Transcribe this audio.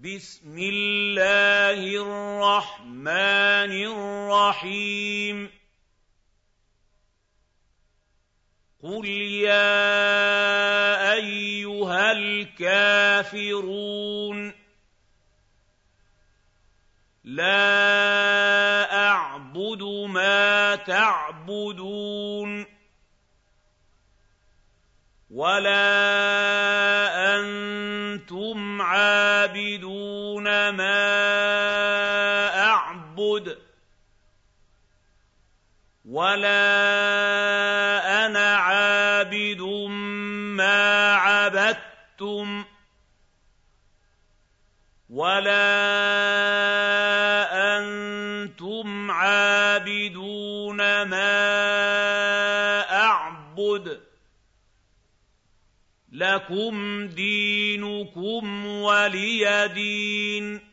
بسم الله الرحمن الرحيم قل يا أيها الكافرون لا أعبد ما تعبدون ولا أنتم عابدون ما أعبد ولا أنا عابد ما عبدتم ولا أنتم عابدون ما أعبد لكم دينكم ولي دين